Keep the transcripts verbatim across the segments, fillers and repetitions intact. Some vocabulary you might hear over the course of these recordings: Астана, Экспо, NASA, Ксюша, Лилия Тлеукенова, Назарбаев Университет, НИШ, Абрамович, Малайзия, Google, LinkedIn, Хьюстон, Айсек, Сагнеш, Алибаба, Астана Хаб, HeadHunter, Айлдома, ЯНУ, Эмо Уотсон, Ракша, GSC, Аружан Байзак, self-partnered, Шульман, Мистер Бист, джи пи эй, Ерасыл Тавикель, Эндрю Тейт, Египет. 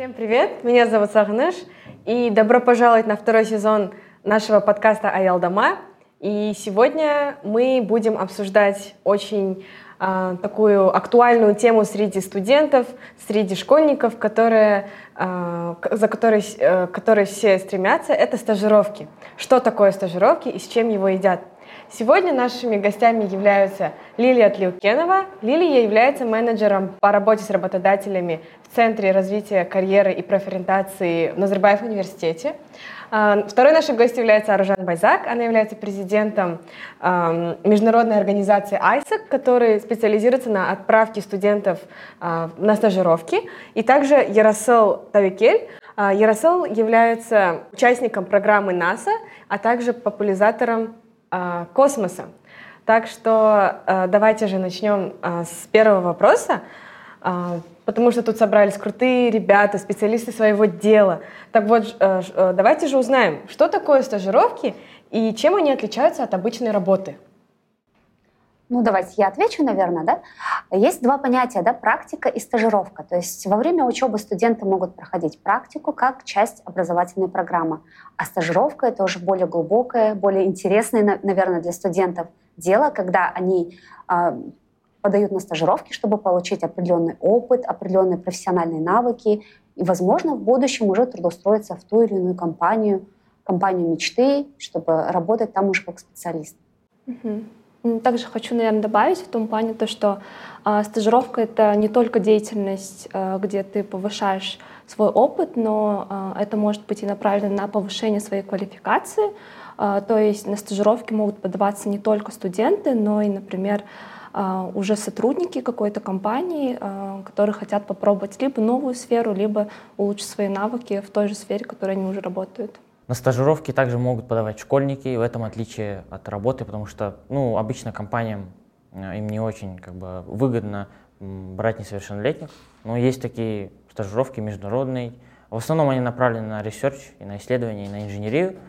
Всем привет, меня зовут Сагнеш, и добро пожаловать на второй сезон нашего подкаста «Айлдома». И сегодня мы будем обсуждать очень э, такую актуальную тему среди студентов, среди школьников, которые, э, за которые, э, которые все стремятся, это стажировки. Что такое стажировки и с чем его едят? Сегодня нашими гостями являются Лилия Тлеукенова. Лилия является менеджером по работе с работодателями в Центре развития карьеры и профориентации в Назарбаев Университете. Второй нашей гостью является Аружан Байзак. Она является президентом международной организации Айсек, которая специализируется на отправке студентов на стажировки. И также Ерасыл Тавикель. Ерасыл является участником программы NASA, а также популяризатором космоса. Так что давайте же начнем с первого вопроса, потому что тут собрались крутые ребята, специалисты своего дела. Так вот, давайте же узнаем, что такое стажировки и чем они отличаются от обычной работы. Ну, давайте я отвечу, наверное, да. Есть два понятия, да, практика и стажировка. То есть во время учебы студенты могут проходить практику как часть образовательной программы, а стажировка — это уже более глубокое, более интересное, наверное, для студентов дело, когда они э, подают на стажировки, чтобы получить определенный опыт, определенные профессиональные навыки и, возможно, в будущем уже трудоустроиться в ту или иную компанию, компанию мечты, чтобы работать там уже как специалист. Mm-hmm. Также хочу, наверное, добавить в том плане то, что э, стажировка — это не только деятельность, э, где ты повышаешь свой опыт, но э, это может быть и направлено на повышение своей квалификации. Э, то есть на стажировки могут подаваться не только студенты, но и, например, э, уже сотрудники какой-то компании, э, которые хотят попробовать либо новую сферу, либо улучшить свои навыки в той же сфере, в которой они уже работают. На стажировки также могут подавать школьники, в этом отличие от работы, потому что, ну, обычно компаниям им не очень, как бы, выгодно брать несовершеннолетних, но есть такие стажировки международные, в основном они направлены на ресерч, и на исследования, и на инженерию,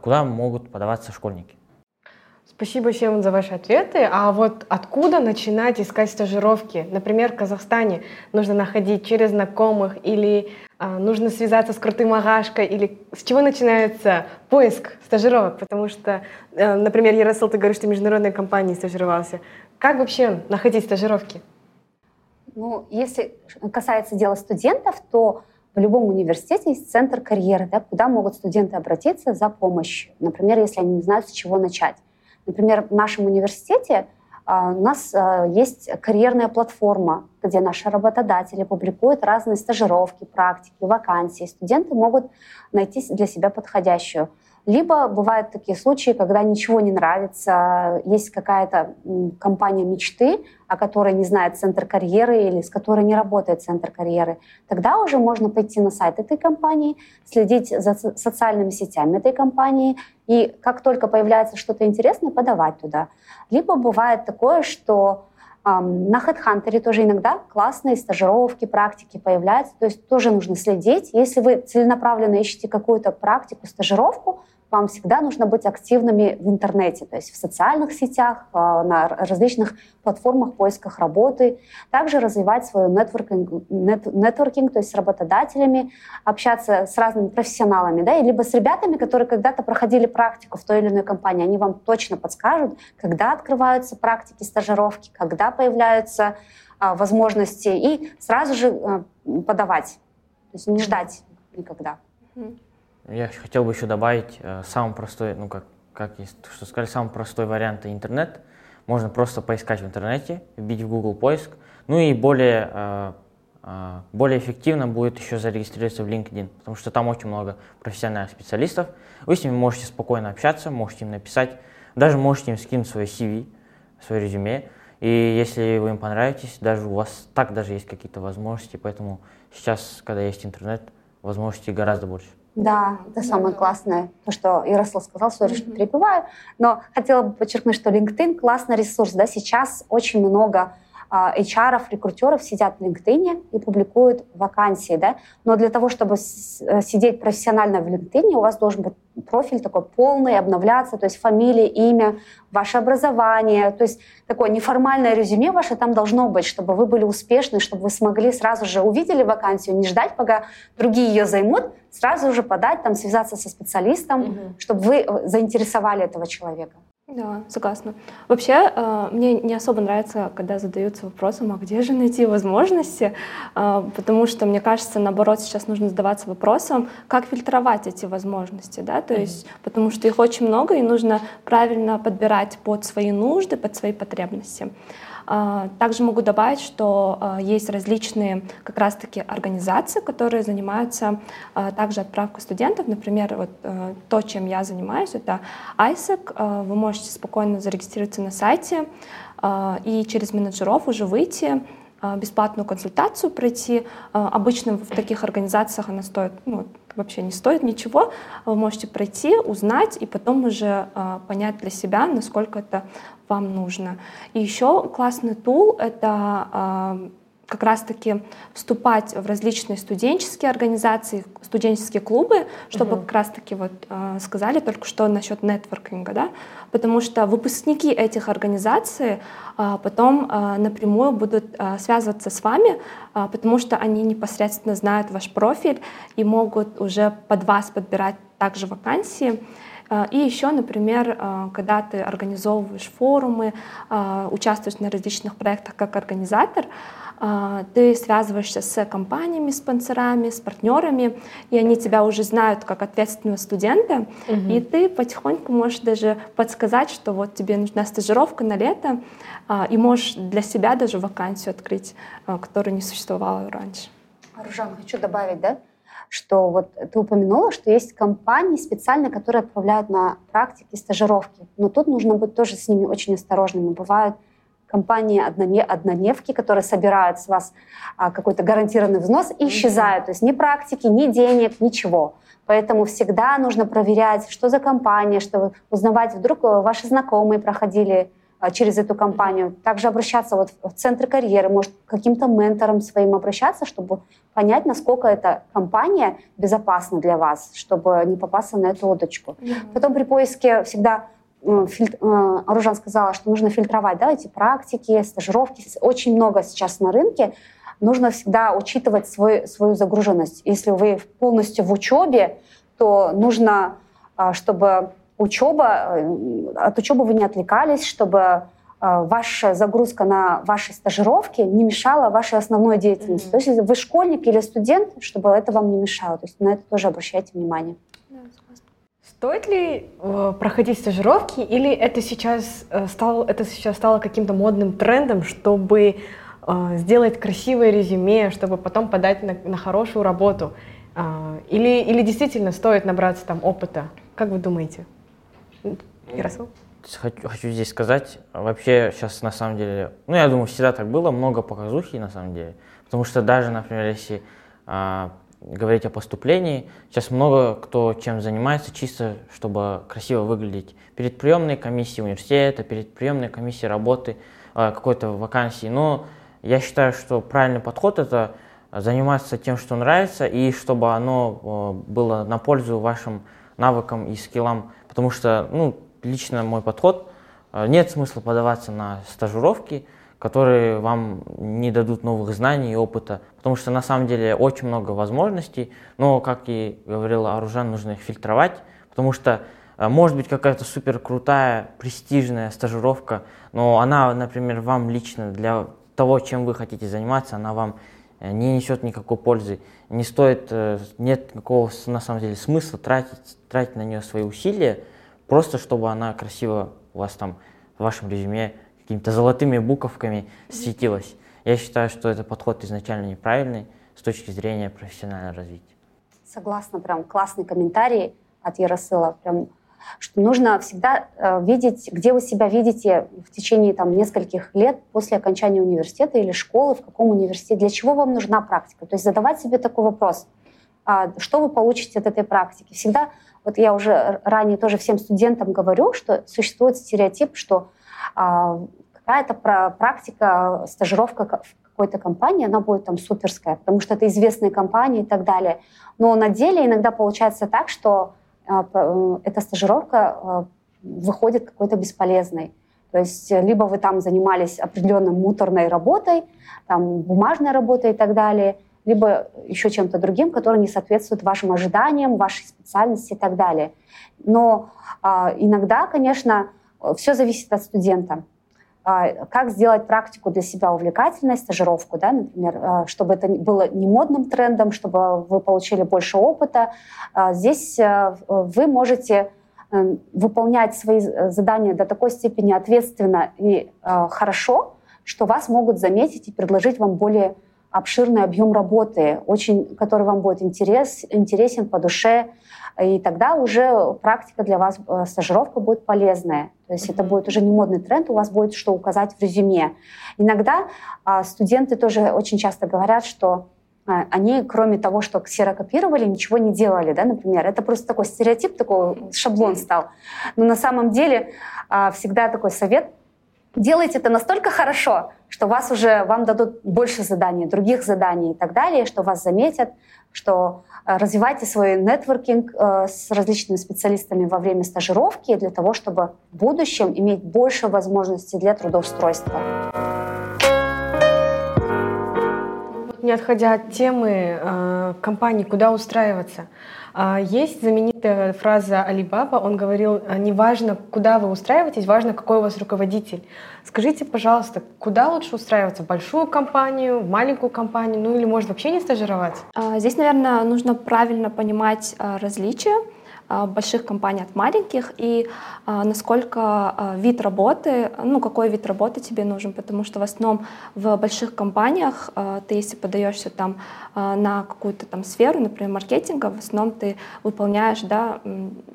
куда могут подаваться школьники. Спасибо всем за ваши ответы. А вот откуда начинать искать стажировки? Например, в Казахстане нужно находить через знакомых или а, нужно связаться с крутым агашкой? Или с чего начинается поиск стажировок? Потому что, а, например, Ерасыл, ты говоришь, что в международной компании стажировался. Как вообще находить стажировки? Ну, если касается дела студентов, то в любом университете есть центр карьеры, да, куда могут студенты обратиться за помощью. Например, если они не знают, с чего начать. Например, в нашем университете у нас есть карьерная платформа, где наши работодатели публикуют разные стажировки, практики, вакансии. Студенты могут найти для себя подходящую. Либо бывают такие случаи, когда ничего не нравится, есть какая-то компания мечты, о которой не знает центр карьеры или с которой не работает центр карьеры. Тогда уже можно пойти на сайт этой компании, следить за социальными сетями этой компании и как только появляется что-то интересное, подавать туда. Либо бывает такое, что на HeadHunter тоже иногда классные стажировки, практики появляются, то есть тоже нужно следить. Если вы целенаправленно ищете какую-то практику, стажировку, вам всегда нужно быть активными в интернете, то есть в социальных сетях, на различных платформах поисках работы. Также развивать свой нетворкинг, нетворкинг, то есть с работодателями, общаться с разными профессионалами, да, либо с ребятами, которые когда-то проходили практику в той или иной компании. Они вам точно подскажут, когда открываются практики, стажировки, когда появляются а, возможности, и сразу же а, подавать, то есть не ждать никогда. Я хотел бы еще добавить э, самый простой, ну как, как есть, что сказали, самый простой вариант — интернет. Можно просто поискать в интернете, вбить в Google поиск. Ну и более, э, э, более эффективно будет еще зарегистрироваться в LinkedIn, потому что там очень много профессиональных специалистов. Вы с ними можете спокойно общаться, можете им написать, даже можете им скинуть свое си ви, свое резюме. И если вы им понравитесь, даже у вас так даже есть какие-то возможности. Поэтому сейчас, когда есть интернет, возможностей гораздо больше. Да, это самое классное, то, что Ерасыл сказал, сори, что перебиваю, но хотела бы подчеркнуть, что LinkedIn — классный ресурс, да, сейчас очень много эйч ар-ов, рекрутеров сидят в LinkedIn и публикуют вакансии, да? Но для того, чтобы с- сидеть профессионально в LinkedIn, у вас должен быть профиль такой полный, обновляться, то есть фамилия, имя, ваше образование, то есть такое неформальное резюме ваше там должно быть, чтобы вы были успешны, чтобы вы смогли сразу же увидели вакансию, не ждать, пока другие ее займут, сразу же подать, там, связаться со специалистом, угу. чтобы вы заинтересовали этого человека. Да, согласна. Вообще, мне не особо нравится, когда задаются вопросом, а где же найти возможности, потому что, мне кажется, наоборот, сейчас нужно задаваться вопросом, как фильтровать эти возможности, да, то mm-hmm. есть, потому что их очень много, и нужно правильно подбирать под свои нужды, под свои потребности. Также могу добавить, что есть различные как раз-таки организации, которые занимаются также отправкой студентов. Например, вот то, чем я занимаюсь, это Айсек. Вы можете спокойно зарегистрироваться на сайте и через менеджеров уже выйти, бесплатную консультацию пройти. Обычно в таких организациях она стоит, ну, вообще не стоит ничего. Вы можете пройти, узнать и потом уже понять для себя, насколько это вам нужно. И еще классный тул — это как раз-таки вступать в различные студенческие организации, студенческие клубы, чтобы угу. как раз-таки вот э, сказали только что насчет нетворкинга, да, потому что выпускники этих организаций э, потом э, напрямую будут э, связываться с вами, э, потому что они непосредственно знают ваш профиль и могут уже под вас подбирать также вакансии. И еще, например, когда ты организовываешь форумы, участвуешь на различных проектах как организатор, ты связываешься с компаниями, спонсорами, с партнерами, и они тебя уже знают как ответственного студента, угу. и ты потихоньку можешь даже подсказать, что вот тебе нужна стажировка на лето, и можешь для себя даже вакансию открыть, которая не существовала раньше. Аружан, хочу добавить, да? Что вот ты упомянула, что есть компании специально, которые отправляют на практики, стажировки. Но тут нужно быть тоже с ними очень осторожными. Бывают компании однодневки, которые собирают с вас какой-то гарантированный взнос и исчезают. То есть ни практики, ни денег, ничего. Поэтому всегда нужно проверять, что за компания, чтобы узнавать, вдруг ваши знакомые проходили через эту компанию. Также обращаться вот в центр карьеры, может, к каким-то менторам своим обращаться, чтобы понять, насколько эта компания безопасна для вас, чтобы не попасться на эту удочку. Mm-hmm. Потом при поиске всегда, фильтр... Аружан сказала, что нужно фильтровать, да, эти практики, стажировки. Очень много сейчас на рынке. Нужно всегда учитывать свой, свою загруженность. Если вы полностью в учебе, то нужно, чтобы... Учеба, от учебы вы не отвлекались, чтобы ваша загрузка на ваши стажировки не мешала вашей основной деятельности. Mm-hmm. То есть если вы школьник или студент, чтобы это вам не мешало. То есть на это тоже обращайте внимание. Стоит ли проходить стажировки, или это сейчас стало, это сейчас стало каким-то модным трендом, чтобы сделать красивое резюме, чтобы потом подать на, на хорошую работу? Или, или действительно стоит набраться там опыта? Как вы думаете? Ерасыл? Хочу, хочу здесь сказать, вообще сейчас на самом деле, ну я думаю, всегда так было, много показухи на самом деле, потому что даже, например, если а, говорить о поступлении, сейчас много кто чем занимается, чисто чтобы красиво выглядеть. Перед приемной комиссией университета, перед приемной комиссией работы, а, какой-то вакансии, но я считаю, что правильный подход — это заниматься тем, что нравится, и чтобы оно а, было на пользу вашим навыкам и скиллам, потому что, ну, лично мой подход, нет смысла подаваться на стажировки, которые вам не дадут новых знаний и опыта, потому что на самом деле очень много возможностей, но, как и говорила Аружан, нужно их фильтровать, потому что может быть какая-то супер крутая, престижная стажировка, но она, например, вам лично для того, чем вы хотите заниматься, она вам не несет никакой пользы, не стоит, нет никакого на самом деле смысла тратить, тратить на нее свои усилия, просто чтобы она красиво у вас там в вашем резюме какими-то золотыми буковками светилась. Я считаю, что этот подход изначально неправильный с точки зрения профессионального развития. Согласна, прям классный комментарий от Ерасыла, прям, что нужно всегда э, видеть, где вы себя видите в течение там, нескольких лет после окончания университета или школы, в каком университете, для чего вам нужна практика. То есть задавать себе такой вопрос, э, что вы получите от этой практики. Всегда, вот я уже ранее тоже всем студентам говорю, что существует стереотип, что э, какая-то практика, стажировка в какой-то компании, она будет там суперская, потому что это известные компании и так далее. Но на деле иногда получается так, что эта стажировка выходит какой-то бесполезной. То есть либо вы там занимались определенной муторной работой, там, бумажной работой и так далее, либо еще чем-то другим, который не соответствует вашим ожиданиям, вашей специальности и так далее. Но а, иногда, конечно, все зависит от студента. А, как сделать практику для себя увлекательной, стажировку, да, например, а, чтобы это было не модным трендом, чтобы вы получили больше опыта. А, здесь а, вы можете а, выполнять свои задания до такой степени ответственно и а, хорошо, что вас могут заметить и предложить вам более обширный объем работы, очень, который вам будет интерес, интересен по душе, и тогда уже практика для вас, стажировка будет полезная. То есть это будет уже не модный тренд, у вас будет что указать в резюме. Иногда студенты тоже очень часто говорят, что они, кроме того, что ксерокопировали, ничего не делали, да, например. Это просто такой стереотип, такой шаблон стал. Но на самом деле всегда такой совет: делайте это настолько хорошо, что вас уже, вам дадут больше заданий, других заданий и так далее, что вас заметят, что развивайте свой нетворкинг с различными специалистами во время стажировки для того, чтобы в будущем иметь больше возможностей для трудоустройства. Не отходя от темы компании, куда устраиваться, есть знаменитая фраза Алибаба, он говорил: не важно, куда вы устраиваетесь, важно, какой у вас руководитель. Скажите, пожалуйста, куда лучше устраиваться? В большую компанию, в маленькую компанию, ну или, может, вообще не стажироваться? Здесь, наверное, нужно правильно понимать различия больших компаний от маленьких и насколько вид работы, ну какой вид работы тебе нужен, потому что в основном в больших компаниях ты, если подаешься там на какую-то там сферу, например, маркетинга, в основном ты выполняешь, да,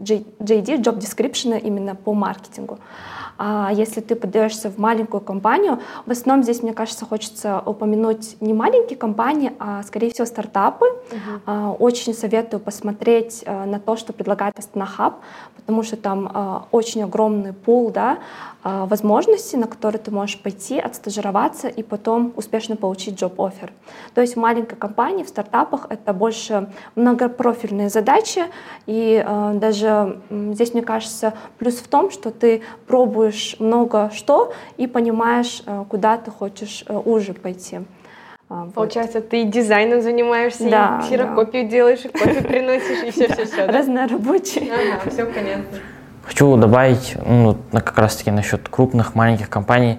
джей ди, job description именно по маркетингу. А если ты подаешься в маленькую компанию, в основном здесь, мне кажется, хочется упомянуть не маленькие компании, а, скорее всего, стартапы. Uh-huh. Очень советую посмотреть на то, что предлагает Астана Хаб, потому что там очень огромный пул, да, возможностей, на которые ты можешь пойти, отстажироваться и потом успешно получить джоб-оффер. То есть в маленькой компании, в стартапах это больше многопрофильные задачи, и даже здесь, мне кажется, плюс в том, что ты пробуешь много что и понимаешь, куда ты хочешь уже пойти. Получается, вот. Ты и дизайном занимаешься, да, и ксерокопию да. делаешь, и кофе приносишь, и все-все-все. Разнорабочие. Ага, все понятно. Хочу добавить, ну, как раз-таки насчет крупных, маленьких компаний.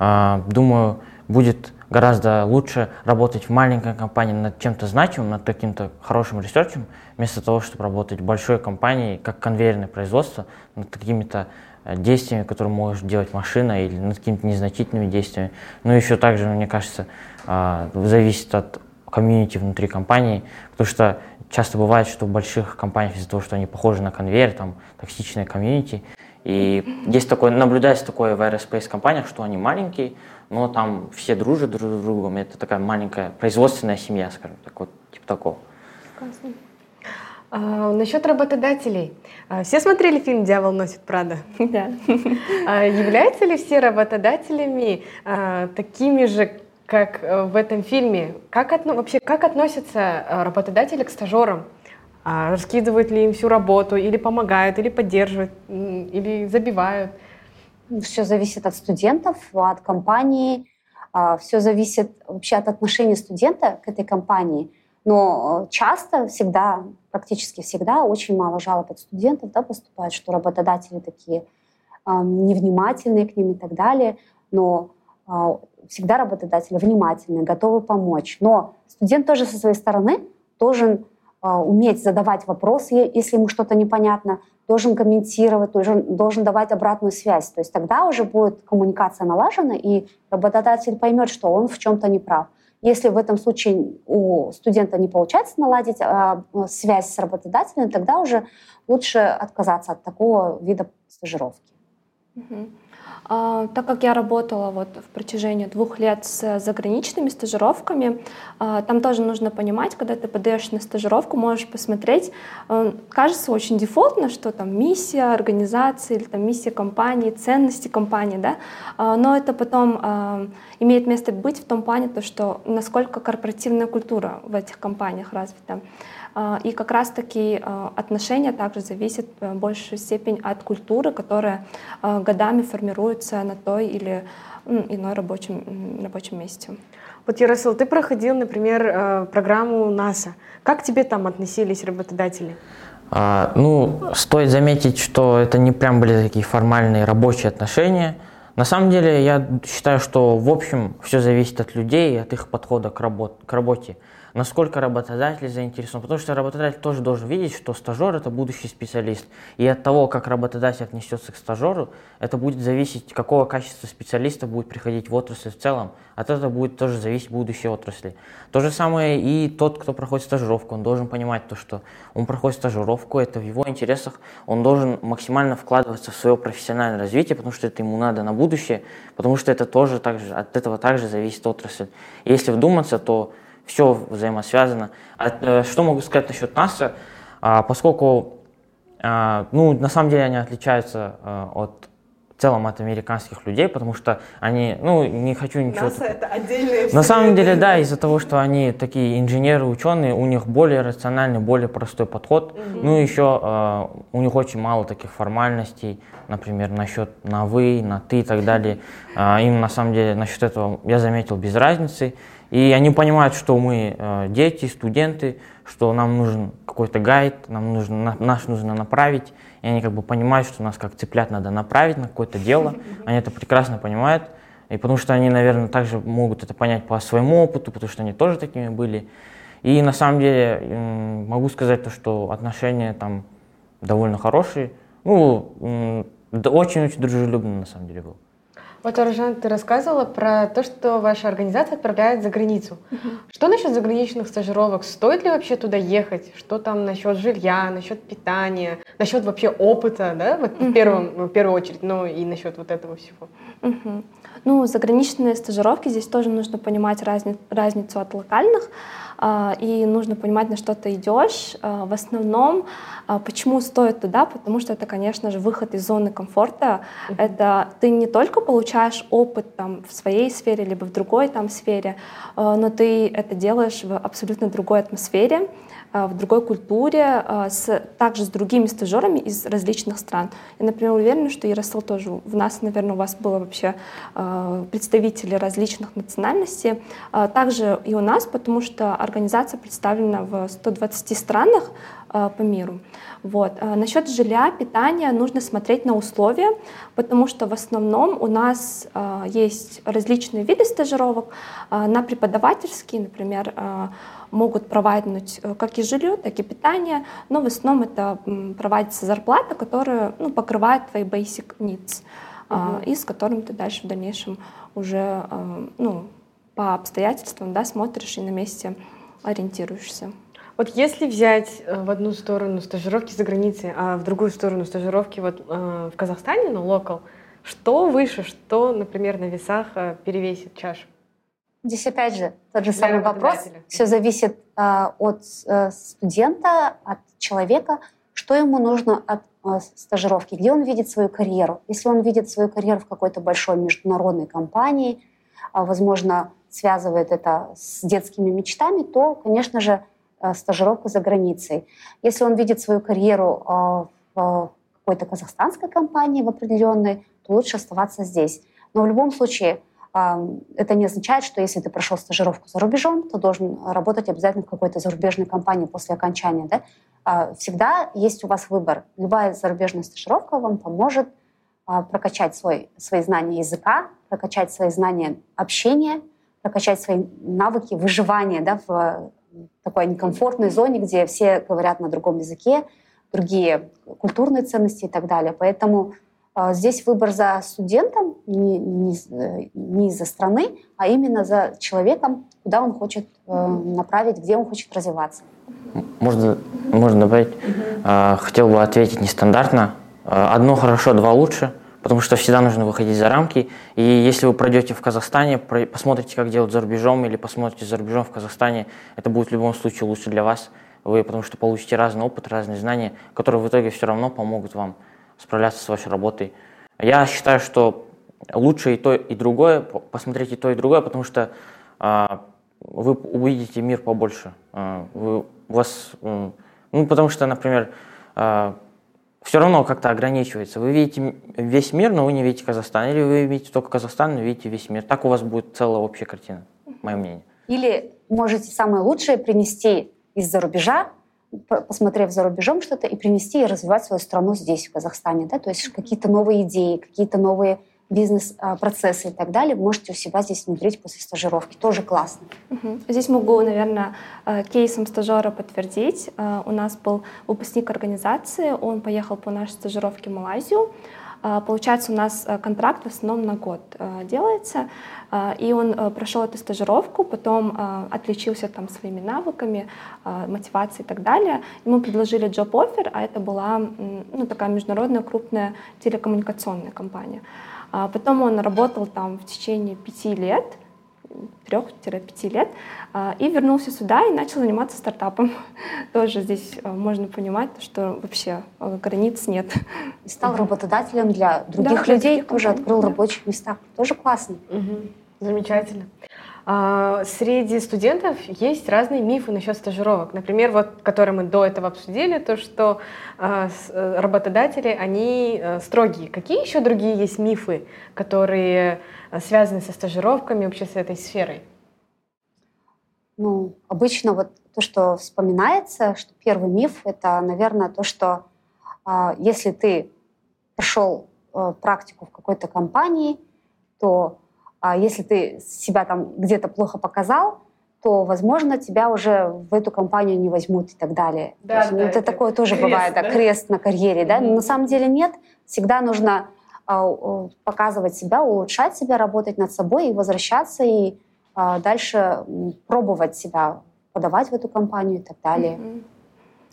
Думаю, будет гораздо лучше работать в маленькой компании над чем-то значимым, над каким-то хорошим ресерчем, вместо того, чтобы работать в большой компании, как конвейерное производство, над какими-то действиями, которые может делать машина, или над какими-то незначительными действиями. Но еще также, мне кажется, зависит от комьюнити внутри компании, потому что часто бывает, что в больших компаниях из-за того, что они похожи на конвейер, там токсичное комьюнити, и есть такое, наблюдается такое в аэроспейс компаниях, что они маленькие, но там все дружат друг с другом, это такая маленькая производственная семья, скажем так, вот типа такого. Классно. А, насчет работодателей. А, все смотрели фильм «Дьявол носит Прада»? Да. А, являются ли все работодателями а, такими же, как в этом фильме? Как от, вообще, как относятся работодатели к стажерам? А, раскидывают ли им всю работу, или помогают, или поддерживают, или забивают? Все зависит от студентов, от компании. Все зависит вообще от отношения студента к этой компании. Но часто, всегда, практически всегда, очень мало жалоб от студентов, да, поступает, что работодатели такие э, невнимательные к ним и так далее. Но э, всегда работодатели внимательные, готовы помочь. Но студент тоже со своей стороны должен э, уметь задавать вопросы, если ему что-то непонятно, должен комментировать, должен, должен давать обратную связь. То есть тогда уже будет коммуникация налажена, и работодатель поймет, что он в чем-то неправ. Если в этом случае у студента не получается наладить а, связь с работодателем, тогда уже лучше отказаться от такого вида стажировки. Угу. Так как я работала вот в протяжении двух лет с заграничными стажировками, там тоже нужно понимать, когда ты подаешь на стажировку, можешь посмотреть, кажется очень дефолтно, что там миссия организации или там миссия компании, ценности компании, да, но это потом имеет место быть в том плане, то, что насколько корпоративная культура в этих компаниях развита. И как раз-таки отношения также зависят в большей степени от культуры, которая годами формируется на той или иной рабочем, рабочем месте. Вот, Ерасыл, ты проходил, например, программу NASA. Как к тебе там относились работодатели? А, ну, стоит заметить, что это не прям были такие формальные рабочие отношения. На самом деле, я считаю, что в общем все зависит от людей и от их подхода к, работ- к работе. Насколько работодатель заинтересован, потому что работодатель тоже должен видеть, что стажер – это будущий специалист. И от того, как работодатель отнесется к стажеру, это будет зависеть, какого качества специалиста будет приходить в отрасль в целом. От этого будет тоже зависеть будущее отрасли. То же самое и тот, кто проходит стажировку, он должен понимать то, что он проходит стажировку, это в его интересах, он должен максимально вкладываться в свое профессиональное развитие, потому что это ему надо на будущее, потому что это тоже также, от этого также зависит отрасль. И если вдуматься, то все взаимосвязано. Что могу сказать насчет НАСА? Поскольку, ну, на самом деле они отличаются от, в целом от американских людей, потому что они, ну, не хочу ничего... НАСА — это отдельные... На самом деле, да, из-за того, что они такие инженеры, ученые, у них более рациональный, более простой подход. Mm-hmm. Ну, еще у них очень мало таких формальностей, например, насчет на «вы», на «ты» и так далее. Им, на самом деле, насчет этого, я заметил, без разницы. И они понимают, что мы э, дети, студенты, что нам нужен какой-то гайд, нам нужно, на, нас нужно направить. И они как бы понимают, что нас как цыплят надо направить на какое-то дело. Они это прекрасно понимают. И потому что они, наверное, также могут это понять по своему опыту, потому что они тоже такими были. И на самом деле э, могу сказать то, что отношения там довольно хорошие. Ну, э, да, очень-очень дружелюбно на самом деле было. Вот, Аружан, ты рассказывала про то, что ваша организация отправляет за границу. Uh-huh. Что насчет заграничных стажировок? Стоит ли вообще туда ехать? Что там насчет жилья, насчет питания, насчет вообще опыта, да, вот uh-huh. в, первом, в первую очередь, ну и насчет вот этого всего? Uh-huh. Ну, заграничные стажировки, здесь тоже нужно понимать разни- разницу от локальных, э, и нужно понимать, на что ты идешь. Э, в основном, э, почему стоит туда? Потому что это, конечно же, выход из зоны комфорта. Uh-huh. Это ты не только получаешь опыт там, в своей сфере, либо в другой там, сфере, э, но ты это делаешь в абсолютно другой атмосфере, э, в другой культуре, э, с, также с другими стажерами из различных стран. Я, например, уверена, что Ерасыл тоже, в нас, наверное, у вас было вообще... Э, представители различных национальностей, также и у нас, потому что организация представлена в ста двадцати странах по миру. Вот. Насчет жилья, питания нужно смотреть на условия, потому что в основном у нас есть различные виды стажировок. На преподавательские, например, могут провайдить как и жилье, так и питание, но в основном это провайдится зарплата, которая, ну, покрывает твои basic needs. Uh-huh. И с которым ты дальше в дальнейшем уже, ну, по обстоятельствам, да, смотришь и на месте ориентируешься. Вот если взять в одну сторону стажировки за границей, а в другую сторону стажировки вот в Казахстане, ну, локал, что выше, что, например, на весах перевесит чашу? Здесь опять же тот же самый вопрос. Все зависит от студента, от человека, что ему нужно от стажировки, где он видит свою карьеру. Если он видит свою карьеру в какой-то большой международной компании, возможно, связывает это с детскими мечтами, то, конечно же, стажировка за границей. Если он видит свою карьеру в какой-то казахстанской компании, в определенной, то лучше оставаться здесь. Но в любом случае это не означает, что если ты прошел стажировку за рубежом, ты должен работать обязательно в какой-то зарубежной компании после окончания, да? Всегда есть у вас выбор. Любая зарубежная стажировка вам поможет прокачать свой, свои знания языка, прокачать свои знания общения, прокачать свои навыки выживания, да, в такой некомфортной зоне, где все говорят на другом языке, другие культурные ценности и так далее. Поэтому здесь выбор за студентом, не, не, не за страны, а именно за человеком, куда он хочет направить, где он хочет развиваться. Можно, можно добавить? Mm-hmm. Хотел бы ответить нестандартно. Одно хорошо, два лучше. потому что всегда нужно выходить за рамки. И если вы пройдете в Казахстане, посмотрите, как делают за рубежом, или посмотрите за рубежом в Казахстане, это будет в любом случае лучше для вас, вы, потому что получите разный опыт, разные знания, которые в итоге все равно помогут вам справляться с вашей работой. Я считаю, что лучше и то, и другое, посмотреть и то, и другое, потому что э, вы увидите мир побольше. Э, вы, у вас, э, ну, потому что, например, э, все равно как-то ограничивается. Вы видите весь мир, но вы не видите Казахстан. Или вы видите только Казахстан, но видите весь мир. Так у вас будет целая общая картина, мое мнение. Или можете самое лучшее принести из-за рубежа, посмотрев за рубежом что-то, и принести и развивать свою страну здесь, в Казахстане. Да? То есть какие-то новые идеи, какие-то новые бизнес-процессы и так далее можете у себя здесь внедрить после стажировки. Тоже классно. Угу. Здесь могу, наверное, кейсом стажера подтвердить. У нас был выпускник организации, он поехал по нашей стажировке в Малайзию. Получается, у нас контракт в основном на год делается, и он прошел эту стажировку, потом отличился там своими навыками, мотивацией и так далее. Ему предложили джоб-оффер, а это была ну, такая международная крупная телекоммуникационная компания. Потом он работал там в течение пяти лет, трех-пяти лет, и вернулся сюда и начал заниматься стартапом. Тоже здесь можно понимать, что вообще границ нет. И стал работодателем для других да, людей, тоже открыл да. рабочие места. Тоже классно. Угу. Замечательно. Среди студентов есть разные мифы насчет стажировок. Например, вот, которые мы до этого обсудили, то, что работодатели, они строгие. Какие еще другие есть мифы, которые связаны со стажировками, вообще с этой сферой? Ну, обычно вот то, что вспоминается, что первый миф, это, наверное, то, что если ты прошел практику в какой-то компании, то если ты себя там где-то плохо показал, то, возможно, тебя уже в эту компанию не возьмут и так далее. Да, то есть, да, это, это такое тоже крест, бывает, да? Крест на карьере. Да? Mm-hmm. Но на самом деле нет. Всегда нужно показывать себя, улучшать себя, работать над собой и возвращаться, и дальше пробовать себя, подавать в эту компанию и так далее. Mm-hmm.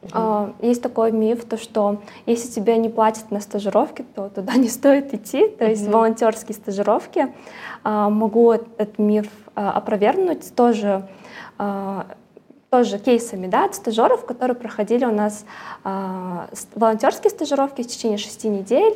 Mm-hmm. Есть такой миф, то, что если тебе не платят на стажировке, то туда не стоит идти, то mm-hmm. есть волонтерские стажировки. Могу этот миф опровергнуть тоже, тоже кейсами да, от стажеров, которые проходили у нас волонтерские стажировки в течение шести недель.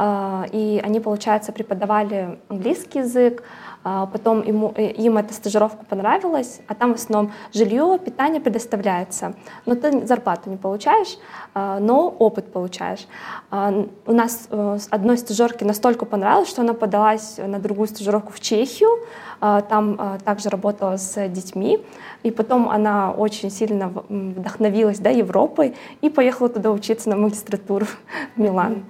И они, получается, преподавали английский язык, потом ему, им эта стажировка понравилась, а там в основном жилье, питание предоставляется. Но ты зарплату не получаешь, но опыт получаешь. У нас одной стажерке настолько понравилось, что она подалась на другую стажировку в Чехию, там также работала с детьми, и потом она очень сильно вдохновилась да, Европой и поехала туда учиться на магистратуру в Милан.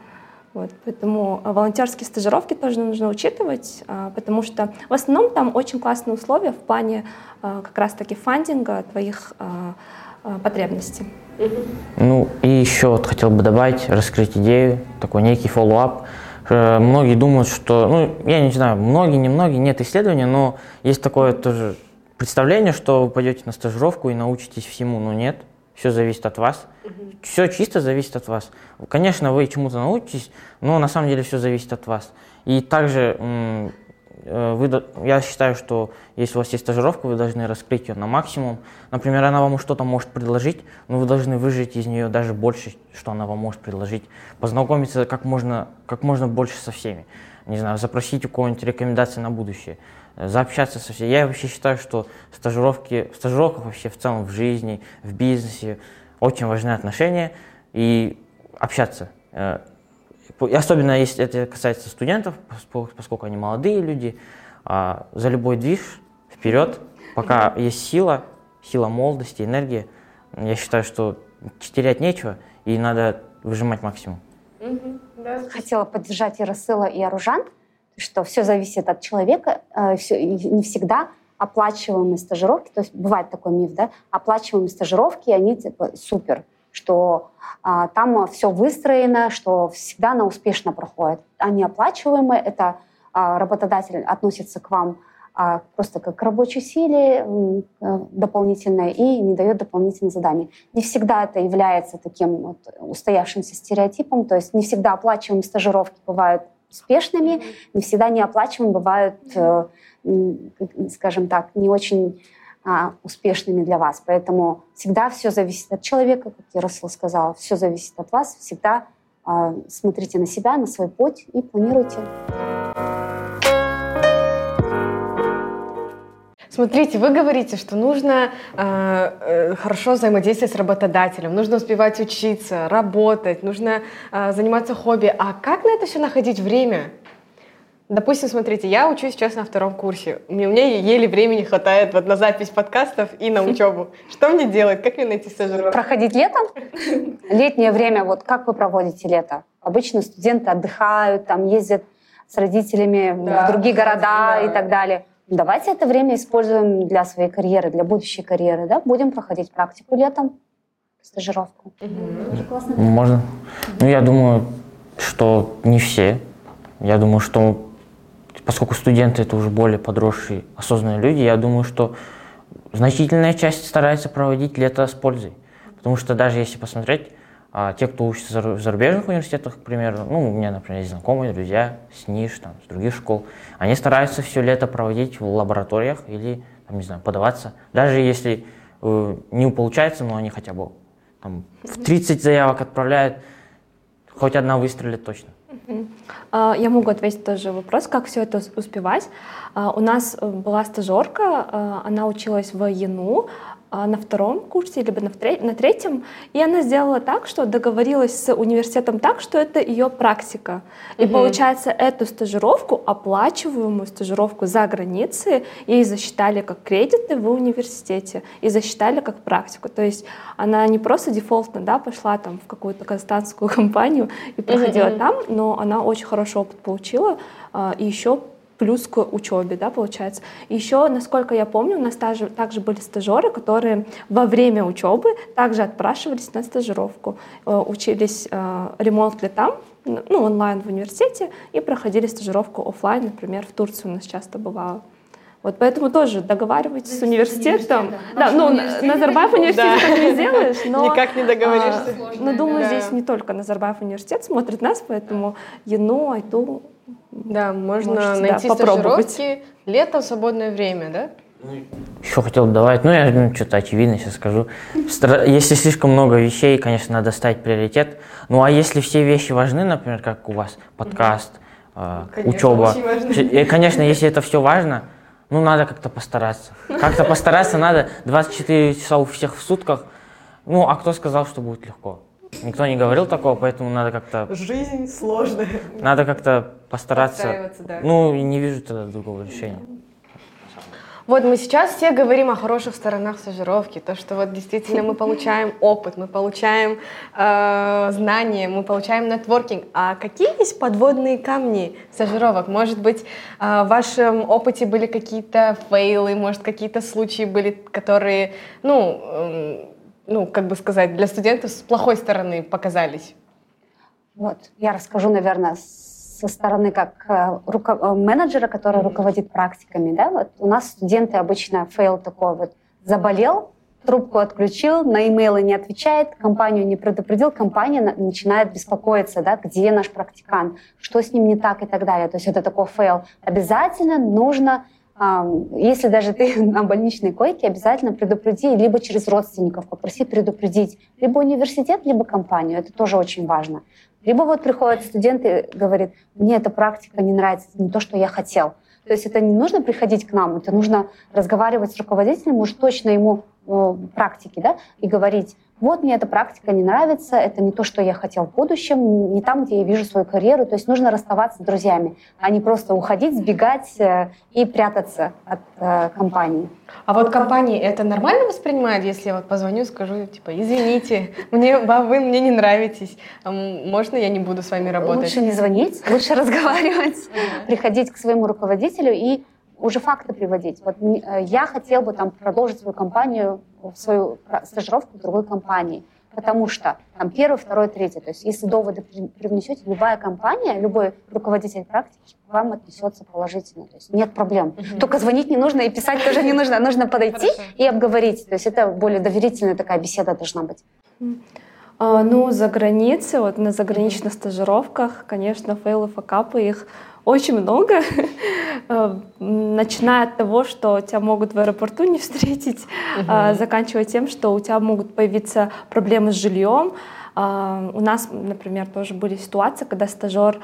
Вот, поэтому волонтерские стажировки тоже нужно учитывать, потому что в основном там очень классные условия в плане как раз-таки фандинга твоих потребностей. Ну и еще вот хотел бы добавить, раскрыть идею, такой некий follow-up. Многие думают, что, ну я не знаю, многие, немногие, нет исследования, но есть такое тоже представление, что вы пойдете на стажировку и научитесь всему, но нет. Все зависит от вас. Mm-hmm. Все чисто зависит от вас. Конечно, вы чему-то научитесь, но на самом деле все зависит от вас. И также м- вы, я считаю, что если у вас есть стажировка, вы должны раскрыть ее на максимум. Например, она вам что-то может предложить, но вы должны выжать из нее даже больше, что она вам может предложить. Познакомиться как можно, как можно больше со всеми. Не знаю, запросить у кого-нибудь рекомендации на будущее. Заобщаться со всеми. Я вообще считаю, что стажировки, в стажировках вообще в целом в жизни, в бизнесе очень важны отношения и общаться. И особенно если это касается студентов, поскольку они молодые люди, за любой движ вперед, пока mm-hmm. есть сила, сила молодости, энергия. Я считаю, что терять нечего и надо выжимать максимум. Mm-hmm. Yeah. Хотела поддержать Ерасыла и Аружан, что все зависит от человека, все, не всегда оплачиваемые стажировки, то есть бывает такой миф, да, оплачиваемые стажировки, они типа супер, что а, там все выстроено, что всегда она успешно проходит. А неоплачиваемые, это а, работодатель относится к вам а, просто как к рабочей силе а, дополнительной и не дает дополнительных заданий. Не всегда это является таким вот устоявшимся стереотипом, то есть не всегда оплачиваемые стажировки бывают успешными, не всегда неоплачиваемы, бывают, скажем так, не очень успешными для вас. Поэтому всегда все зависит от человека, как Ерасыл сказала, все зависит от вас. Всегда смотрите на себя, на свой путь и планируйте. Смотрите, вы говорите, что нужно э, хорошо взаимодействовать с работодателем, нужно успевать учиться, работать, нужно э, заниматься хобби. А как на это все находить время? Допустим, смотрите, я учусь сейчас на втором курсе. У меня еле времени хватает вот на запись подкастов и на учебу. Что мне делать? Как мне найти стажировку? Проходить летом? Летнее время, вот как вы проводите лето? Обычно студенты отдыхают, там ездят с родителями в другие города и так далее. Давайте это время используем для своей карьеры, для будущей карьеры, да? Будем проходить практику летом, стажировку. Угу. Можно? Ну, я думаю, что не все. Я думаю, что поскольку студенты это уже более подросшие, осознанные люди, я думаю, что значительная часть старается проводить лето с пользой. Потому что даже если посмотреть, те, кто учится в зарубежных университетах, к примеру, ну, у меня, например, есть знакомые, друзья с НИШ, там, с других школ, они стараются все лето проводить в лабораториях или, там, не знаю, подаваться. Даже если э, не получается, но они хотя бы там, в тридцать заявок отправляют, хоть одна выстрелит точно. Я могу ответить тоже вопрос, как все это успевать. У нас была стажерка, она училась в ЯНУ на втором курсе, либо на третьем, и она сделала так, что договорилась с университетом так, что это ее практика. И угу. получается, эту стажировку, оплачиваемую стажировку за границей, ей засчитали как кредиты в университете и засчитали как практику. То есть она не просто дефолтно, да, пошла там в какую-то казахстанскую компанию и проходила угу. там, но она очень хороший опыт получила, и еще плюс к учебе, да, получается. Еще, насколько я помню, у нас также, также были стажеры, которые во время учебы также отпрашивались на стажировку, учились ремонтли там, ну, онлайн в университете, и проходили стажировку офлайн, например, в Турции у нас часто бывало. Вот поэтому тоже договаривайтесь с университетом. Да, ну, Назарбаев университет так не сделаешь, но... Никак не договоришься. Но, думаю, здесь не только Назарбаев университет смотрит нас, поэтому ЯНУ, Айту... Да, можно Можете, найти да, стажировки, летом, свободное время, да? Еще хотел добавить, ну я ну, что-то очевидно сейчас скажу. Если слишком много вещей, конечно, надо ставить приоритет. Ну а если все вещи важны, например, как у вас подкаст, mm-hmm. э, конечно, учеба, и, конечно, если это все важно, ну надо как-то постараться. Как-то постараться надо двадцать четыре часа у всех в сутках. Ну а кто сказал, что будет легко? Никто не говорил такого, поэтому надо как-то... Жизнь сложная. Надо как-то постараться. Да. Ну, и не вижу тогда другого решения. Вот мы сейчас все говорим о хороших сторонах стажировки, то, что вот действительно мы получаем опыт, мы получаем э, знания, мы получаем нетворкинг. А какие есть подводные камни стажировок? Может быть, э, в вашем опыте были какие-то фейлы, может, какие-то случаи были, которые, ну... Э, ну, как бы сказать, для студентов с плохой стороны показались? Вот, я расскажу, наверное, со стороны как руко- менеджера, который mm-hmm. руководит практиками, да, вот у нас студенты обычно фейл такой вот, заболел, трубку отключил, на имейлы не отвечает, компанию не предупредил, компания начинает беспокоиться, да, где наш практикант, что с ним не так и так далее, то есть это такой фейл. Обязательно нужно... Если даже ты на больничной койке, обязательно предупреди, либо через родственников попроси предупредить, либо университет, либо компанию, это тоже очень важно. Либо вот приходят студенты и говорят, мне эта практика не нравится, не то, что я хотел. То есть это не нужно приходить к нам, это нужно разговаривать с руководителем, уж точно ему э, практики, да, и говорить, вот мне эта практика не нравится, это не то, что я хотел в будущем, не там, где я вижу свою карьеру. То есть нужно расставаться с друзьями, а не просто уходить, сбегать и прятаться от э, компании. А вот компании это нормально воспринимают, если я вот позвоню и скажу, типа, извините, мне, вы мне не нравитесь, можно я не буду с вами работать? Лучше не звонить, лучше разговаривать, приходить к своему руководителю и уже факты приводить. Вот я хотел бы там продолжить свою компанию, свою стажировку в другой компании, потому что там первый, второй, третий. То есть если доводы привнесете, любая компания, любой руководитель практики к вам отнесется положительно. То есть нет проблем. Угу. Только звонить не нужно и писать тоже не нужно. Нужно подойти Хорошо. И обговорить. То есть это более доверительная такая беседа должна быть. Ну, за границей, вот на заграничных стажировках, конечно, фейлы, факапы, их очень много. Начиная от того, что тебя могут в аэропорту не встретить, uh-huh. заканчивая тем, что у тебя могут появиться проблемы с жильем. У нас, например, тоже были ситуации, когда стажер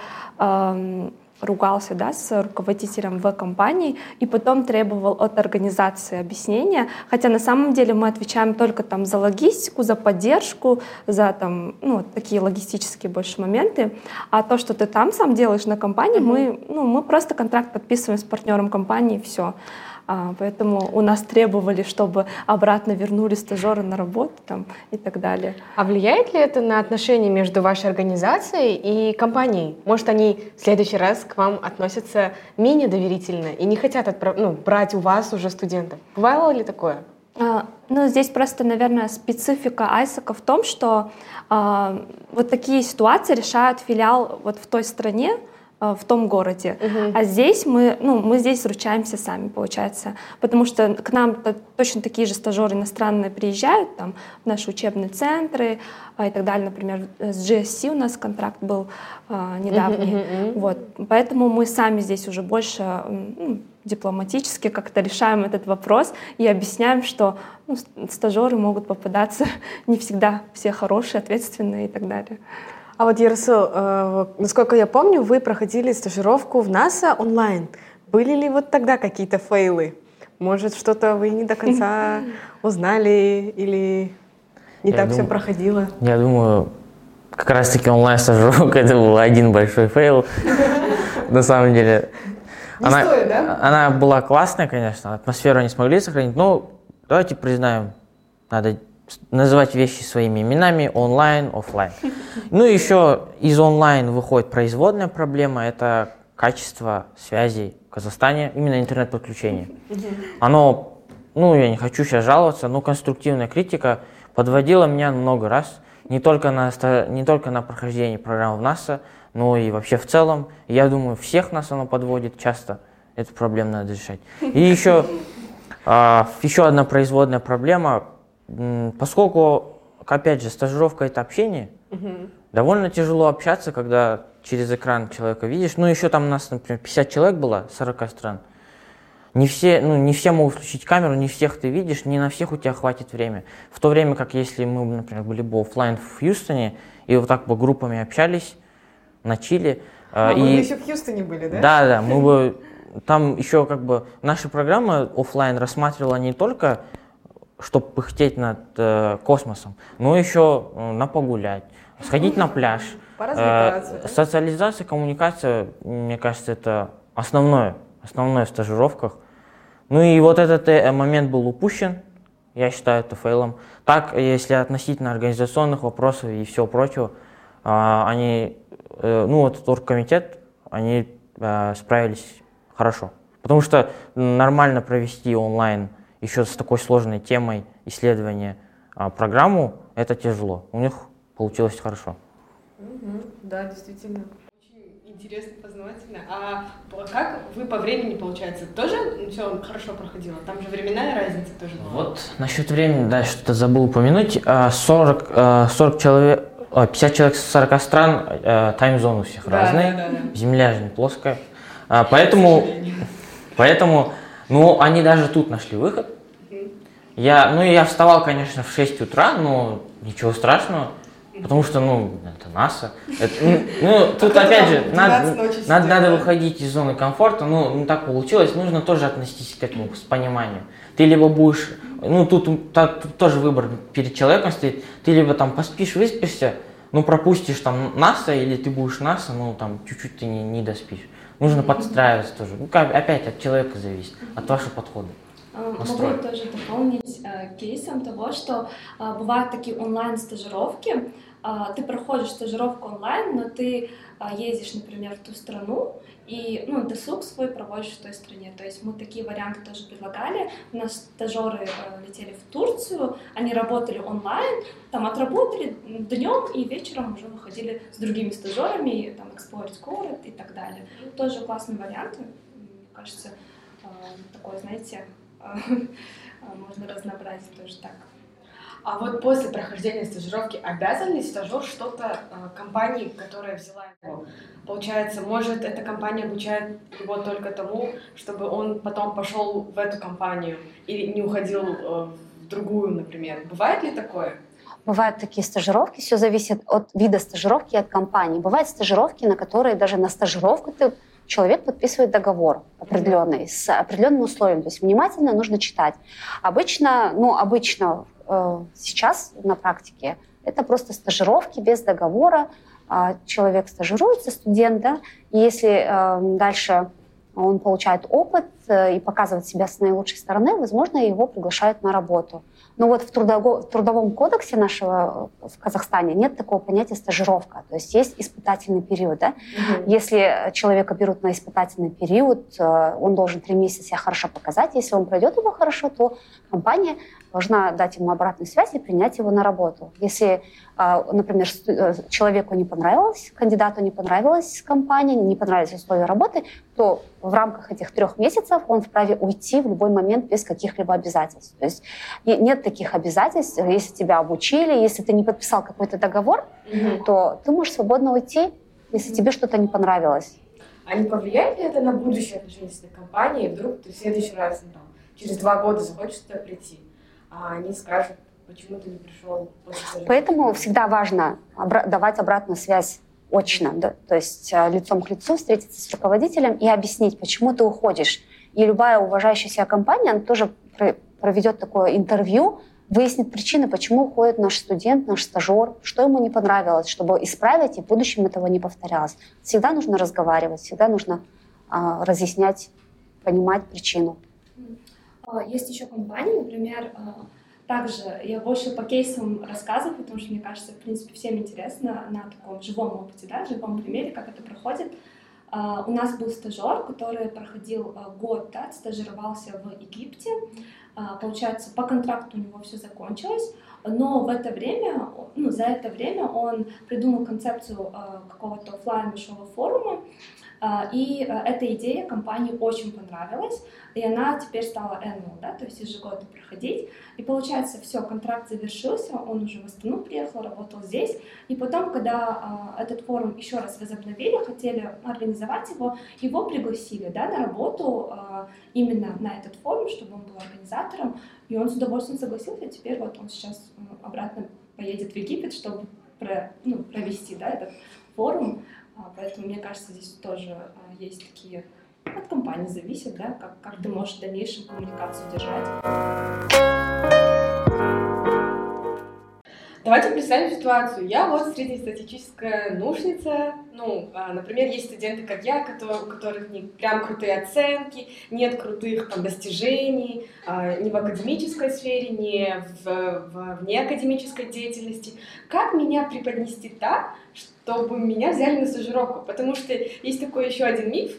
ругался, да, с руководителем в компании и потом требовал от организации объяснения, хотя на самом деле мы отвечаем только там за логистику, за поддержку, за там, ну, такие логистические больше моменты, а то, что ты там сам делаешь на компании, mm-hmm. мы, ну, мы просто контракт подписываем с партнером компании и все. Поэтому у нас требовали, чтобы обратно вернули стажера на работу там, и так далее. А влияет ли это на отношения между вашей организацией и компанией? Может, они в следующий раз к вам относятся менее доверительно и не хотят отправ... ну, брать у вас уже студентов? Бывало ли такое? А, ну, здесь просто, наверное, специфика Айсека в том, что а, вот такие ситуации решают филиал вот в той стране, в том городе. Uh-huh. А здесь мы, ну, мы здесь ручаемся сами, получается. Потому что к нам точно такие же стажеры иностранные приезжают, там, в наши учебные центры и так далее. Например, с джи эс си у нас контракт был а, недавний. Uh-huh, uh-huh. Вот. Поэтому мы сами здесь уже больше ну, дипломатически как-то решаем этот вопрос и объясняем, что ну, стажеры могут попадаться не всегда все хорошие, ответственные и так далее. А вот, Ерасыл, насколько я помню, вы проходили стажировку в НАСА онлайн. Были ли вот тогда какие-то фейлы? Может, что-то вы не до конца узнали или не я так дум... все проходило? Я думаю, как раз-таки онлайн-стажировка — это был один большой фейл. На самом деле. Не стоит, да? Она была классная, конечно, атмосферу не смогли сохранить. Но давайте признаем, надо... называть вещи своими именами онлайн, офлайн. Ну и еще из онлайн выходит производная проблема, это качество связи в Казахстане, именно интернет-подключение. Оно, ну я не хочу сейчас жаловаться, но конструктивная критика подводила меня много раз, не только на, не только на прохождении программ в НАСА, но и вообще в целом. Я думаю, всех нас оно подводит часто, эту проблему надо решать. И еще, а, еще одна производная проблема. Поскольку, опять же, стажировка — это общение, uh-huh. довольно тяжело общаться, когда через экран человека видишь. Ну, еще там у нас, например, пятьдесят человек было, сорок стран. Не все, ну, не все могут включить камеру, не всех ты видишь, не на всех у тебя хватит время. В то время как если мы, например, были бы офлайн в Хьюстоне и вот так бы группами общались, начали. А и... вы еще в Хьюстоне были, да? Да, да, мы бы... Там еще как бы наша программа офлайн рассматривала не только... чтобы пыхтеть над э, космосом, но еще э, на погулять, сходить на пляж. Э, социализация, коммуникация, мне кажется, это основное, основное в стажировках. Ну и вот этот э, момент был упущен, я считаю это фейлом. Так, если относительно организационных вопросов и всего прочего, э, они, э, ну вот оргкомитет, они э, справились хорошо. Потому что нормально провести онлайн еще с такой сложной темой исследования а, программу, это тяжело. У них получилось хорошо. Угу, да, действительно. Очень интересно, познавательно. А как вы по времени, получается, тоже все хорошо проходило? Там же временная разница тоже была. Вот насчет времени, да, что-то забыл упомянуть. сорок, сорок человек, пятьдесят человек с сорока стран, таймзон у всех да, разные. Да, да, да. Земля же не плоская. А, поэтому... поэтому Ну, они даже тут нашли выход. Я, ну, я вставал, конечно, в шесть утра, но ничего страшного, потому что, ну, это НАСА. Это, ну, ну, тут, а опять же, надо, сидел, надо, да? надо выходить из зоны комфорта, ну, ну, так получилось, нужно тоже относиться к этому с пониманием. Ты либо будешь, ну, тут, так, тут тоже выбор перед человеком стоит, ты либо там поспишь, выспишься, ну, пропустишь там НАСА, или ты будешь НАСА, ну, там, чуть-чуть ты не, не доспишь. Нужно подстраиваться тоже. Ну, как, опять от человека зависит, от вашего подхода. Настрой. Могу тоже дополнить э, кейсом того, что э, бывают такие онлайн-стажировки. Э, ты проходишь стажировку онлайн, но ты э, ездишь, например, в ту страну и ну, досуг свой проводишь в той стране. То есть мы такие варианты тоже предлагали. У нас стажеры э, летели в Турцию, они работали онлайн, там отработали днем и вечером уже выходили с другими стажерами, там, эксплорить город и так далее. Тоже классный вариант, мне кажется, э, такой, знаете... можно разнообразить тоже так. А вот после прохождения стажировки обязан ли стажер что-то компании, которая взяла его? Получается, может, эта компания обучает его только тому, чтобы он потом пошел в эту компанию или не уходил в другую, например. Бывает ли такое? Бывают такие стажировки, все зависит от вида стажировки и от компании. Бывают стажировки, на которые даже на стажировку ты... человек подписывает договор определенный, с определенным условием. То есть внимательно нужно читать. Обычно, ну, обычно э, сейчас на практике это просто стажировки без договора. Э, человек стажируется, студент, да, и если э, дальше он получает опыт э, и показывает себя с наилучшей стороны, возможно, его приглашают на работу. Но вот в, трудово- в трудовом кодексе нашего в Казахстане нет такого понятия стажировка. То есть есть испытательный период. Да? Mm-hmm. Если человека берут на испытательный период, он должен три месяца себя хорошо показать. Если он пройдет его хорошо, то компания должна дать ему обратную связь и принять его на работу. Если, например, человеку не понравилось, кандидату не понравилась компания, не понравились условия работы, то в рамках этих трех месяцев он вправе уйти в любой момент без каких-либо обязательств. То есть нет таких обязательств, если тебя обучили, если ты не подписал какой-то договор, mm-hmm. то ты можешь свободно уйти, если mm-hmm. тебе что-то не понравилось. А не повлияет ли это на будущее отношение с этой компанией? Вдруг ты в следующий раз, ну, через два года захочешь туда прийти, а они скажут, почему ты не пришел? Поэтому всегда важно обра- давать обратную связь очно, да, то есть лицом к лицу встретиться с руководителем и объяснить, почему ты уходишь. И любая уважающая себя компания, она тоже проведет такое интервью, выяснит причины, почему уходит наш студент, наш стажер, что ему не понравилось, чтобы исправить, и в будущем этого не повторялось. Всегда нужно разговаривать, всегда нужно а, разъяснять, понимать причину. Есть еще компании, например, также я больше по кейсам рассказываю, потому что, мне кажется, в принципе, всем интересно на таком живом опыте, да, живом примере, как это проходит. У нас был стажер, который проходил год, да, стажировался в Египте. Получается, по контракту у него все закончилось, но в это время, ну, за это время он придумал концепцию какого-то офлайн-большого форума, и эта идея компании очень понравилась, и она теперь стала эн эл, да, то есть ежегодно проходить. И получается, все, контракт завершился, он уже в Астану приехал, работал здесь, и потом, когда этот форум еще раз возобновили, хотели организовать его, его пригласили, да, на работу именно на этот форум, чтобы он был организатором, и он с удовольствием согласился, теперь вот он сейчас обратно поедет в Египет, чтобы про, ну, провести, да, этот форум. Поэтому, мне кажется, здесь тоже есть такие... От компании зависит, да, как, как ты можешь в дальнейшем коммуникацию держать. Давайте представим ситуацию. Я вот среднестатистическая наушница. Ну, например, есть студенты, как я, у которых не прям крутые оценки, нет крутых там достижений ни в академической сфере, ни в, в внеакадемической деятельности. Как меня преподнести так, чтобы меня взяли на стажировку? Потому что есть такой еще один миф,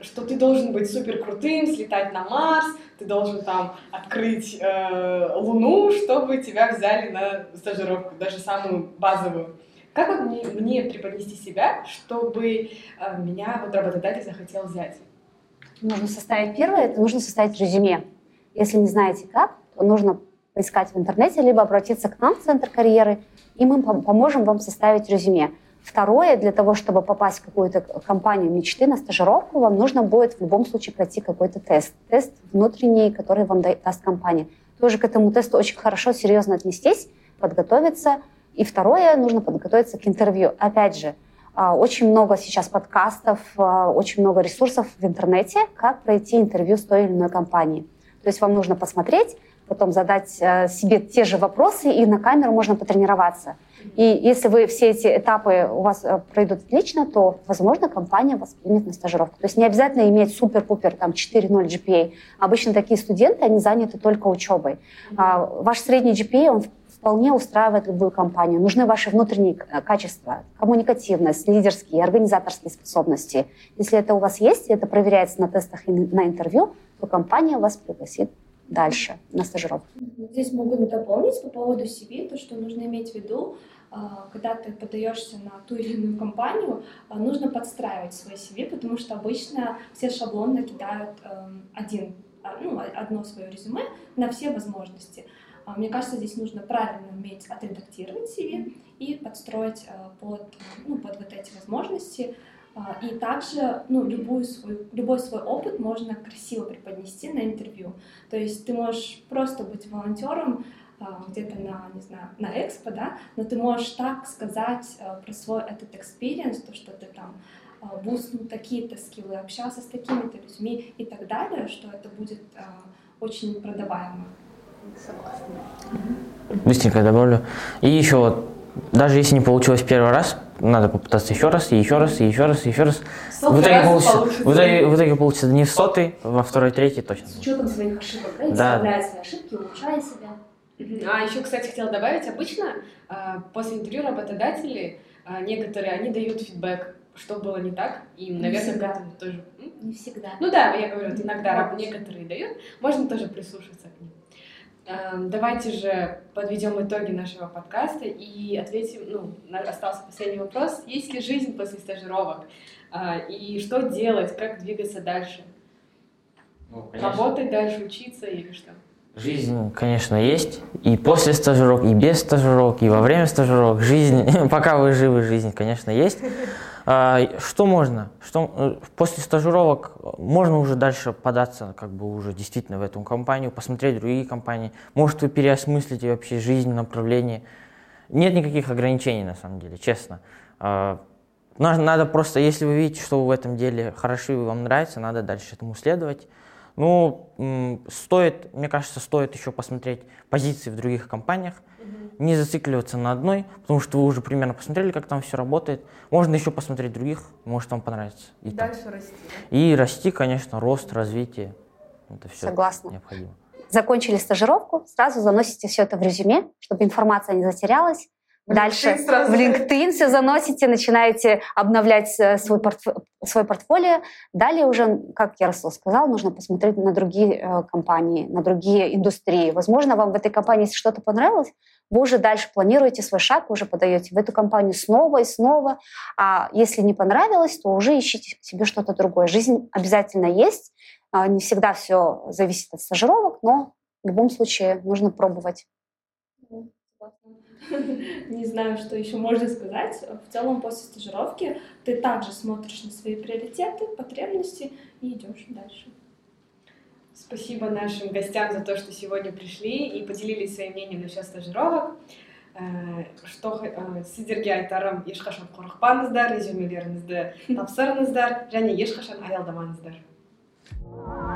что ты должен быть супер крутым, слетать на Марс, ты должен там открыть э, Луну, чтобы тебя взяли на стажировку, даже самую базовую. Как вот мне, мне преподнести себя, чтобы э, меня вот работодатель захотел взять? Нужно составить первое, это нужно составить резюме. Если не знаете как, то нужно поискать в интернете, либо обратиться к нам в Центр карьеры, и мы поможем вам составить резюме. Второе, для того, чтобы попасть в какую-то компанию мечты на стажировку, вам нужно будет в любом случае пройти какой-то тест. Тест внутренний, который вам даст компания. Тоже к этому тесту очень хорошо, серьезно отнестись, подготовиться. И второе, нужно подготовиться к интервью. Опять же, очень много сейчас подкастов, очень много ресурсов в интернете, как пройти интервью с той или иной компанией. То есть вам нужно посмотреть, потом задать себе те же вопросы, и на камеру можно потренироваться. И если вы все эти этапы у вас пройдут отлично, то, возможно, компания вас примет на стажировку. То есть не обязательно иметь супер-пупер там четыре ноль джи пи эй. Обычно такие студенты, они заняты только учебой. Mm-hmm. Ваш средний джи пи эй, он вполне устраивает любую компанию. Нужны ваши внутренние качества, коммуникативность, лидерские, организаторские способности. Если это у вас есть, и это проверяется на тестах и на интервью, то компания вас пригласит дальше на стажировку. Здесь могу дополнить по поводу си ви, то, что нужно иметь в виду, когда ты подаешься на ту или иную компанию, нужно подстраивать свой си ви, потому что обычно все шаблонно кидают один, ну, одно свое резюме на все возможности. Мне кажется, здесь нужно правильно уметь отредактировать си ви и подстроить под, ну, под вот эти возможности. И также ну, любую свою, любой свой опыт можно красиво преподнести на интервью. То есть ты можешь просто быть волонтером где-то на, не знаю, на Экспо, да, но ты можешь так сказать про свой этот экспириенс, то, что ты там буснул такие-то скиллы, общался с такими-то людьми и так далее, что это будет очень продаваемо. Согласна. Быстренько добавлю. И еще вот, даже если не получилось в первый раз, надо попытаться еще раз, и еще раз, и еще раз, и еще раз. В итоге, получится, в, итоге, в итоге получится не в сотый, во второй, третий точно. С учетом своих ошибок, да? Исправляя свои ошибки, улучшая себя. А еще, кстати, хотела добавить, обычно после интервью работодатели, некоторые, они дают фидбэк, что было не так, и, наверное, к этому тоже... Не всегда. Ну да, я говорю, вот иногда некоторые дают, можно тоже прислушаться к ним. Давайте же подведем итоги нашего подкаста и ответим, ну, остался последний вопрос. Есть ли жизнь после стажировок? И что делать? Как двигаться дальше? Ну, работать дальше, учиться или что? Жизнь, конечно, есть. И после стажировок, и без стажировок, и во время стажировок. Жизнь, пока вы живы, жизнь, конечно, есть. Что можно? Что, после стажировок можно уже дальше податься, как бы уже действительно в эту компанию, посмотреть другие компании. Может, вы переосмыслите вообще жизнь, направление. Нет никаких ограничений, на самом деле, честно. Надо просто, если вы видите, что вы в этом деле хороши и вам нравится, надо дальше этому следовать. Ну, стоит, мне кажется, стоит еще посмотреть позиции в других компаниях, mm-hmm. не зацикливаться на одной, потому что вы уже примерно посмотрели, как там все работает. Можно еще посмотреть других, может, вам понравится. И дальше так. расти. И расти, конечно, рост, развитие. Это все Согласна. необходимо. Закончили стажировку, сразу заносите все это в резюме, чтобы информация не затерялась. Дальше LinkedIn в LinkedIn все заносите, начинаете обновлять свой, портф... свой портфолио. Далее уже, как Ерасыл сказал, нужно посмотреть на другие компании, на другие индустрии. Возможно, вам в этой компании, если что-то понравилось, вы уже дальше планируете свой шаг, уже подаете в эту компанию снова и снова. А если не понравилось, то уже ищите себе что-то другое. Жизнь обязательно есть. Не всегда все зависит от стажировок, но в любом случае нужно пробовать. Не знаю, что еще можно сказать. В целом, после стажировки ты также смотришь на свои приоритеты, потребности и идешь дальше. Спасибо нашим гостям за то, что сегодня пришли и поделились своим мнением насчет стажировок. Что сіздерге айтарым, ешқашан қорықпаңыздар, резюмелеріңізді тапсырыңыздар және ешқашан аялдамаңыздар.